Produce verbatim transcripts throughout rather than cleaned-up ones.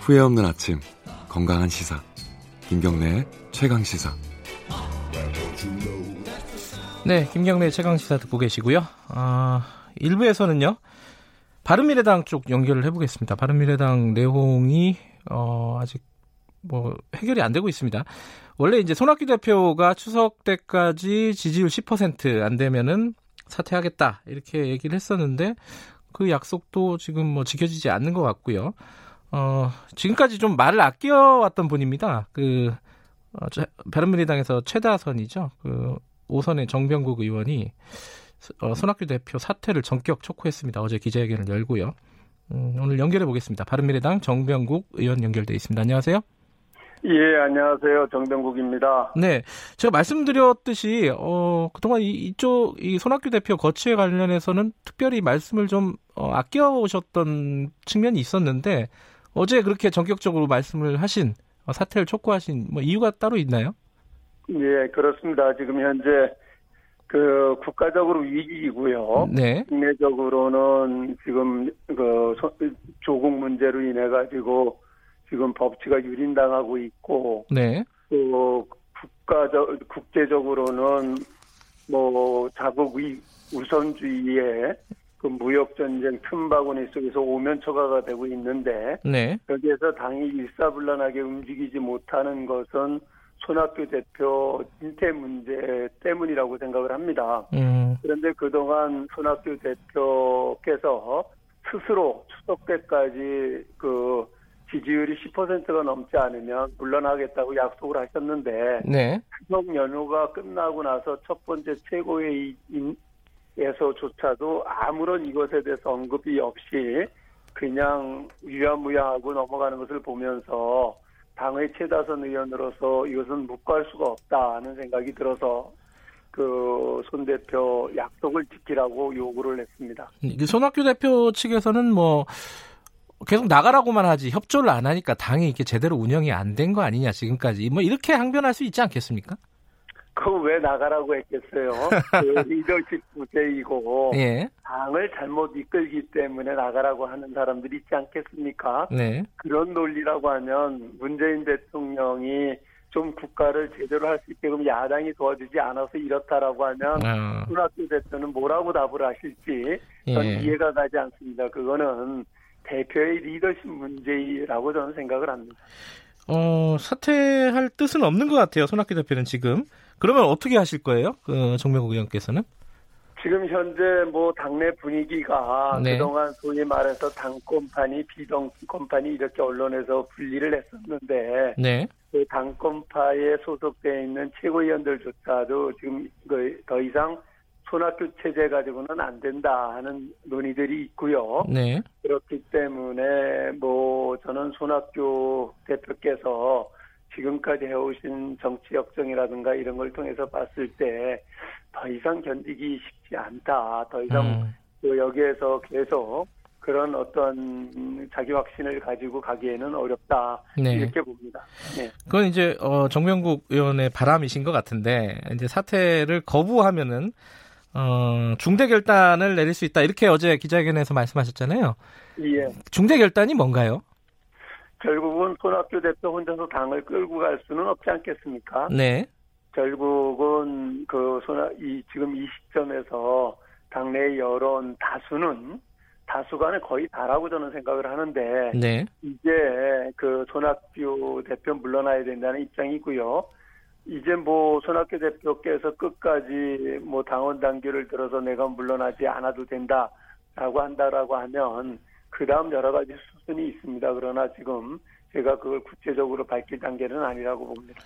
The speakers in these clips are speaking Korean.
후회 없는 아침, 건강한 시사, 김경래의 최강 시사. 네, 김경래 최강시사 듣고 계시고요. 아, 일 부에서는요, 바른미래당 쪽 연결을 해보겠습니다. 바른미래당 내홍이 어, 아직 뭐 해결이 안 되고 있습니다. 원래 이제 손학규 대표가 추석 때까지 지지율 십 퍼센트 안 되면은 사퇴하겠다 이렇게 얘기를 했었는데 그 약속도 지금 뭐 지켜지지 않는 것 같고요. 어, 지금까지 좀 말을 아껴왔던 분입니다. 그 어, 바른미래당에서 최다선이죠. 그 오선의 정병국 의원이 손학규 대표 사퇴를 전격 촉구했습니다. 어제 기자회견을 열고요. 음, 오늘 연결해 보겠습니다. 바른미래당 정병국 의원 연결돼 있습니다. 안녕하세요. 예, 안녕하세요. 정병국입니다. 네, 제가 말씀드렸듯이 어, 그동안 이, 이쪽 이 손학규 대표 거취에 관련해서는 특별히 말씀을 좀 어, 아껴오셨던 측면이 있었는데 어제 그렇게 전격적으로 말씀을 하신 어, 사퇴를 촉구하신 뭐 이유가 따로 있나요? 예, 그렇습니다. 지금 현재 그 국가적으로 위기이고요. 네. 국내적으로는 지금 그 조국 문제로 인해 가지고 지금 법치가 유린당하고 있고, 네. 또 국가적 국제적으로는 뭐 자국의 우선주의에 그 무역 전쟁 틈바구니 속에서 오면 초과가 되고 있는데, 네. 여기에서 당이 일사불란하게 움직이지 못하는 것은 손학규 대표 인태 문제 때문이라고 생각을 합니다. 음. 그런데 그동안 손학규 대표께서 스스로 추석 때까지 그 지지율이 십 퍼센트가 넘지 않으면 물러나겠다고 약속을 하셨는데, 네. 추석 연휴가 끝나고 나서 첫 번째 최고회의에서조차도 아무런 이것에 대해서 언급이 없이 그냥 유야무야하고 넘어가는 것을 보면서 당의 최다선 의원으로서 이것은 묵과할 수가 없다는 생각이 들어서 그 손 대표 약속을 지키라고 요구를 했습니다. 손학규 대표 측에서는 뭐 계속 나가라고만 하지 협조를 안 하니까 당이 이렇게 제대로 운영이 안 된 거 아니냐 지금까지 뭐 이렇게 항변할 수 있지 않겠습니까? 그거 왜 나가라고 했겠어요? 그 리더십 부재이고 예. 당을 잘못 이끌기 때문에 나가라고 하는 사람들이 있지 않겠습니까? 네. 그런 논리라고 하면 문재인 대통령이 좀 국가를 제대로 할 수 있게끔 야당이 도와주지 않아서 이렇다라고 하면 손학규 어. 대표는 뭐라고 답을 하실지 전 예. 이해가 가지 않습니다. 그거는 대표의 리더십 문제라고 저는 생각을 합니다. 어, 사퇴할 뜻은 없는 것 같아요. 손학규 대표는 지금. 그러면 어떻게 하실 거예요? 그 정명국 의원께서는? 지금 현재 뭐 당내 분위기가 네. 그동안 소위 말해서 당권판이 비당권판이 이렇게 언론에서 분리를 했었는데 네. 그 당권파에 소속되어 있는 최고위원들조차도 지금 더 이상 손학규 체제 가지고는 안 된다 하는 논의들이 있고요. 네. 그렇기 때문에 뭐 저는 손학규 대표께서 지금까지 해오신 정치 역정이라든가 이런 걸 통해서 봤을 때 더 이상 견디기 쉽지 않다. 더 이상 음. 또 여기에서 계속 그런 어떤 자기 확신을 가지고 가기에는 어렵다. 네. 이렇게 봅니다. 네. 그건 이제 어, 정명국 의원의 바람이신 것 같은데 이제 사퇴를 거부하면은 어, 중대 결단을 내릴 수 있다. 이렇게 어제 기자회견에서 말씀하셨잖아요. 예. 중대 결단이 뭔가요? 결국은 손학규 대표 혼자서 당을 끌고 갈 수는 없지 않겠습니까? 네. 결국은 그 손아 이 지금 이 시점에서 당내 여론 다수는 다수간에 거의 다라고 저는 생각을 하는데 네. 이제 그 손학규 대표 물러나야 된다는 입장이고요. 이제 뭐 손학규 대표께서 끝까지 뭐 당원 당규를 들어서 내가 물러나지 않아도 된다라고 한다라고 하면 그 다음 여러 가지 수순이 있습니다. 그러나 지금 제가 그걸 구체적으로 밝힐 단계는 아니라고 봅니다.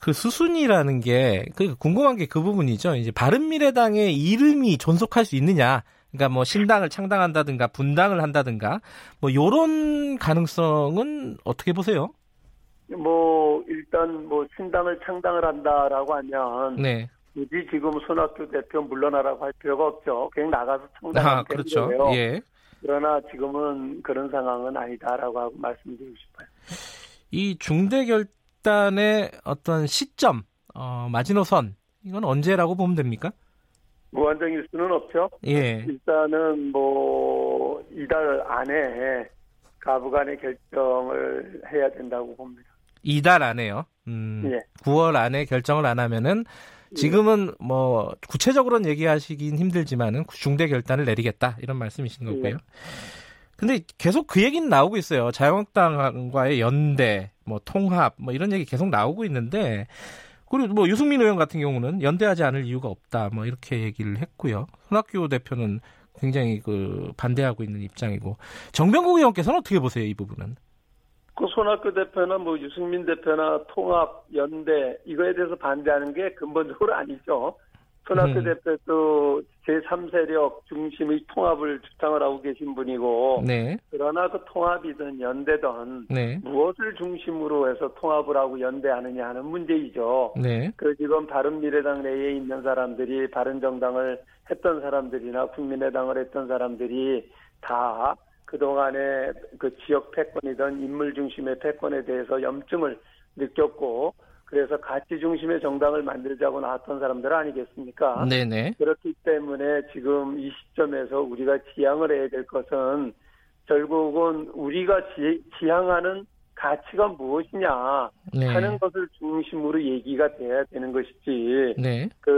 그 수순이라는 게 그 궁금한 게 그 부분이죠. 이제 바른미래당의 이름이 존속할 수 있느냐 그러니까 뭐 신당을 창당한다든가 분당을 한다든가 뭐 이런 가능성은 어떻게 보세요? 뭐 일단 뭐 신당을 창당을 한다라고 하면 네. 굳이 지금 손학규 대표 물러나라고 할 필요가 없죠. 그냥 나가서 창당하면 되는데요. 아, 그렇죠. 예. 그러나 지금은 그런 상황은 아니다라고 하고 말씀드리고 싶어요. 이 중대 결단의 어떤 시점, 어, 마지노선 이건 언제라고 보면 됩니까? 무한정일 수는 없죠. 예. 일단은 뭐 이달 안에 가부간의 결정을 해야 된다고 봅니다. 이달 안에요. 음, 예. 구월 안에 결정을 안 하면은 지금은 뭐 구체적으로는 얘기하시긴 힘들지만은 중대 결단을 내리겠다 이런 말씀이신 거고요. 예. 근데 계속 그 얘기는 나오고 있어요. 자유한국당과의 연대, 뭐 통합, 뭐 이런 얘기 계속 나오고 있는데, 그리고 뭐 유승민 의원 같은 경우는 연대하지 않을 이유가 없다, 뭐 이렇게 얘기를 했고요. 손학규 대표는 굉장히 그 반대하고 있는 입장이고, 정병국 의원께서는 어떻게 보세요, 이 부분은? 그 손학규 대표나 뭐 유승민 대표나 통합, 연대 이거에 대해서 반대하는 게 근본적으로 아니죠. 손학규 음. 대표도 제삼 세력 중심의 통합을 주장을 하고 계신 분이고 네. 그러나 그 통합이든 연대든 네. 무엇을 중심으로 해서 통합을 하고 연대하느냐 하는 문제이죠. 네. 그 지금 바른미래당 내에 있는 사람들이 바른정당을 했던 사람들이나 국민의당을 했던 사람들이 다 그동안의 그 지역 패권이든 인물 중심의 패권에 대해서 염증을 느꼈고 그래서 가치 중심의 정당을 만들자고 나왔던 사람들 아니겠습니까? 네네. 그렇기 때문에 지금 이 시점에서 우리가 지향을 해야 될 것은 결국은 우리가 지, 지향하는 가치가 무엇이냐 네. 하는 것을 중심으로 얘기가 돼야 되는 것이지 네. 그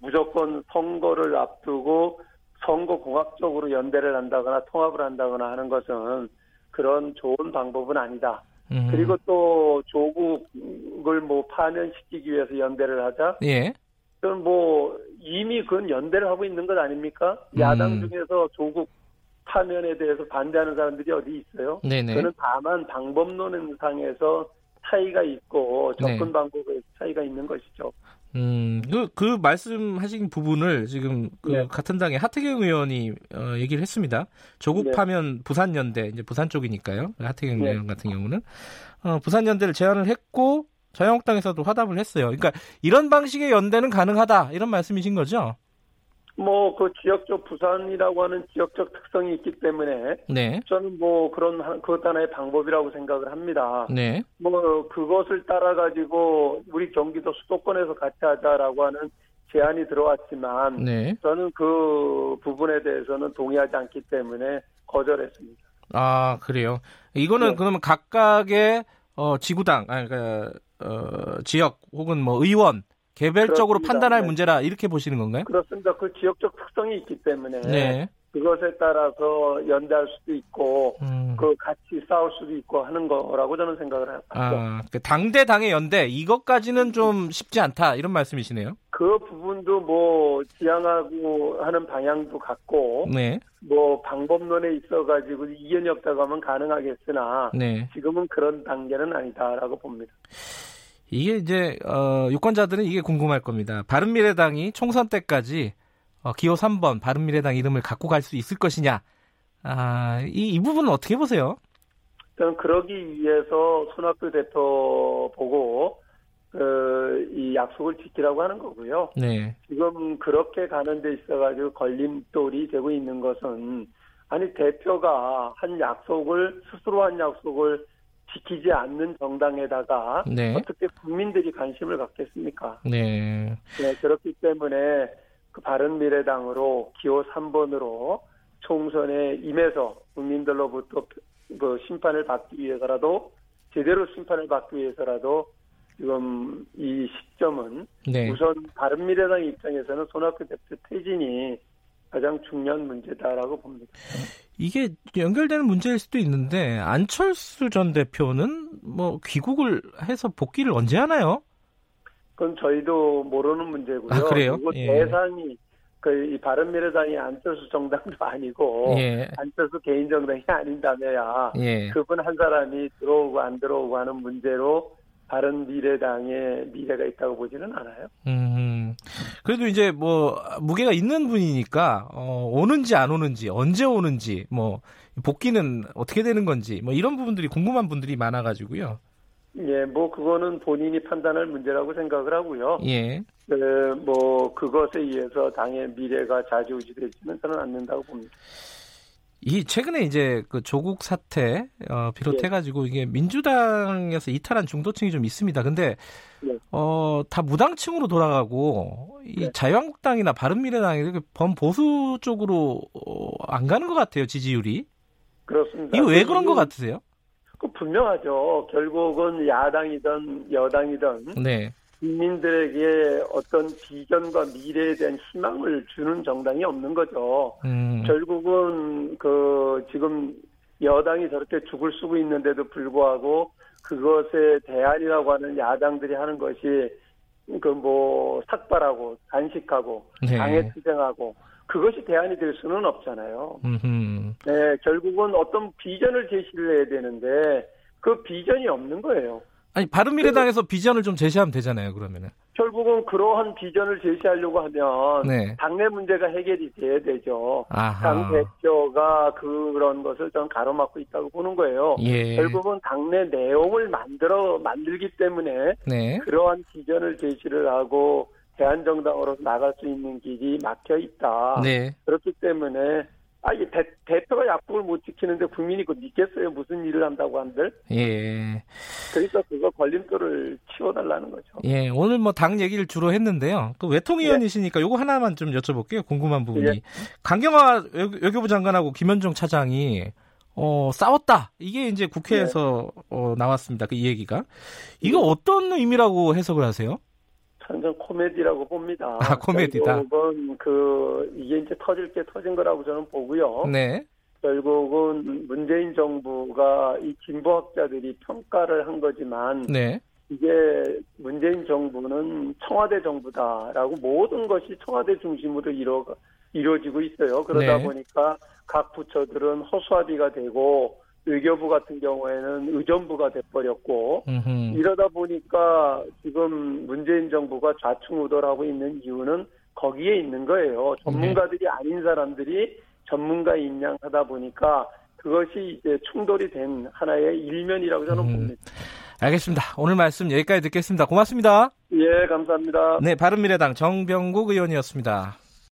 무조건 선거를 앞두고 선거공학적으로 연대를 한다거나 통합을 한다거나 하는 것은 그런 좋은 방법은 아니다. 음. 그리고 또 조국을 뭐 파면시키기 위해서 연대를 하자. 예. 그럼 뭐 이미 그건 연대를 하고 있는 것 아닙니까? 음. 야당 중에서 조국 파면에 대해서 반대하는 사람들이 어디 있어요? 네네. 그는 다만 방법론 상에서 차이가 있고 접근 네. 방법에 차이가 있는 것이죠. 음, 그, 그 말씀하신 부분을 지금 그 네. 같은 당의 하태경 의원이 어, 얘기를 했습니다. 조국 파면 네. 부산연대, 이제 부산 쪽이니까요. 하태경 네. 의원 같은 경우는. 어, 부산연대를 제안을 했고, 자유한국당에서도 화답을 했어요. 그러니까 이런 방식의 연대는 가능하다, 이런 말씀이신 거죠? 뭐, 그 지역적 부산이라고 하는 지역적 특성이 있기 때문에. 네. 저는 뭐 그런, 그것 하나의 방법이라고 생각을 합니다. 네. 뭐, 그것을 따라가지고 우리 경기도 수도권에서 같이 하자라고 하는 제안이 들어왔지만. 네. 저는 그 부분에 대해서는 동의하지 않기 때문에 거절했습니다. 아, 그래요? 이거는 네. 그러면 각각의, 어, 지구당, 아니, 그러니까, 어, 지역 혹은 뭐 의원, 개별적으로 그렇습니다. 판단할 네. 문제라 이렇게 보시는 건가요? 그렇습니다. 그 지역적 특성이 있기 때문에 네. 그것에 따라서 연대할 수도 있고 음. 그 같이 싸울 수도 있고 하는 거라고 저는 생각을 합니다. 아, 그 당대 당의 연대 이것까지는 좀 쉽지 않다 이런 말씀이시네요. 그 부분도 뭐 지향하고 하는 방향도 같고 네. 뭐 방법론에 있어가지고 이견이 없다고 하면 가능하겠으나 네. 지금은 그런 단계는 아니다라고 봅니다. 이게 이제 어, 유권자들은 이게 궁금할 겁니다. 바른미래당이 총선 때까지 어, 기호 삼 번 바른미래당 이름을 갖고 갈 수 있을 것이냐. 아, 이, 이 부분은 어떻게 보세요? 저는 그러기 위해서 손학규 대표 보고 그, 이 약속을 지키라고 하는 거고요. 네. 지금 그렇게 가는 데 있어가지고 걸림돌이 되고 있는 것은 아니 대표가 한 약속을 스스로 한 약속을 지키지 않는 정당에다가 네. 어떻게 국민들이 관심을 갖겠습니까? 네. 네, 그렇기 때문에 그 바른미래당으로 기호 삼 번으로 총선에 임해서 국민들로부터 그 심판을 받기 위해서라도 제대로 심판을 받기 위해서라도 지금 이 시점은 네. 우선 바른미래당 입장에서는 손학규 대표 퇴진이 가장 중요한 문제다라고 봅니다. 이게 연결되는 문제일 수도 있는데 안철수 전 대표는 뭐 귀국을 해서 복귀를 언제 하나요? 그건 저희도 모르는 문제고요. 아, 그래요? 그리고 예. 대상이 그 바른미래당이 안철수 정당도 아니고 예. 안철수 개인 정당이 아닌다며야 예. 그분 한 사람이 들어오고 안 들어오고 하는 문제로 바른미래당의 미래가 있다고 보지는 않아요. 음. 음, 그래도 이제 뭐 무게가 있는 분이니까 어, 오는지 안 오는지 언제 오는지 뭐 복귀는 어떻게 되는 건지 뭐 이런 부분들이 궁금한 분들이 많아가지고요. 예, 뭐 그거는 본인이 판단할 문제라고 생각을 하고요. 예. 네, 뭐 그것에 의해서 당의 미래가 좌지우지되지는 저는 않는다고 봅니다. 이 최근에 이제 그 조국 사태 어, 비롯해가지고 예. 이게 민주당에서 이탈한 중도층이 좀 있습니다. 근데 예. 어, 다 무당층으로 돌아가고 이 예. 자유한국당이나 바른미래당이 이렇게 범보수 쪽으로 어, 안 가는 것 같아요, 지지율이. 그렇습니다. 이거 왜 그런 것 같으세요? 그 분명하죠. 결국은 야당이든 여당이든 네. 국민들에게 어떤 비전과 미래에 대한 희망을 주는 정당이 없는 거죠. 음. 결국은 그 지금 여당이 저렇게 죽을 쓰고 있는데도 불구하고 그것에 대안이라고 하는 야당들이 하는 것이 그 뭐 삭발하고 단식하고 네. 당에 투쟁하고 그것이 대안이 될 수는 없잖아요. 음흠. 네, 결국은 어떤 비전을 제시를 해야 되는데 그 비전이 없는 거예요. 아니 바른미래당에서 비전을 좀 제시하면 되잖아요. 그러면은 결국은 그러한 비전을 제시하려고 하면 네. 당내 문제가 해결이 돼야 되죠. 아하. 당 대표가 그런 것을 좀 가로막고 있다고 보는 거예요. 예. 결국은 당내 내용을 만들어 만들기 때문에 네. 그러한 비전을 제시를 하고 대한정당으로 나갈 수 있는 길이 막혀 있다. 네. 그렇기 때문에 아, 이게 대, 대표가 약속을 못 지키는데 국민이 그거 믿겠어요? 무슨 일을 한다고 한들? 예. 그래서 그거 걸림돌을 치워달라는 거죠. 예. 오늘 뭐 당 얘기를 주로 했는데요. 그 외통위원이시니까 요거 예. 하나만 좀 여쭤볼게요. 궁금한 부분이. 예. 강경화 외교부 장관하고 김현종 차장이 어, 싸웠다. 이게 이제 국회에서 예. 어, 나왔습니다. 그 이 얘기가. 이거 예. 어떤 의미라고 해석을 하세요? 완전 코미디라고 봅니다. 아, 코미디다. 결국은 그 이게 이제 터질 게 터진 거라고 저는 보고요. 네. 결국은 문재인 정부가 이 진보학자들이 평가를 한 거지만 네. 이게 문재인 정부는 청와대 정부다라고 모든 것이 청와대 중심으로 이루, 이루어지고 있어요. 그러다 네. 보니까 각 부처들은 허수아비가 되고 외교부 같은 경우에는 의전부가 돼버렸고 음흠. 이러다 보니까 지금 문재인 정부가 좌충우돌하고 있는 이유는 거기에 있는 거예요. 전문가들이 아닌 사람들이 전문가인 양 하다 보니까 그것이 이제 충돌이 된 하나의 일면이라고 저는 음. 봅니다. 알겠습니다. 오늘 말씀 여기까지 듣겠습니다. 고맙습니다. 예, 감사합니다. 네, 바른미래당 정병국 의원이었습니다.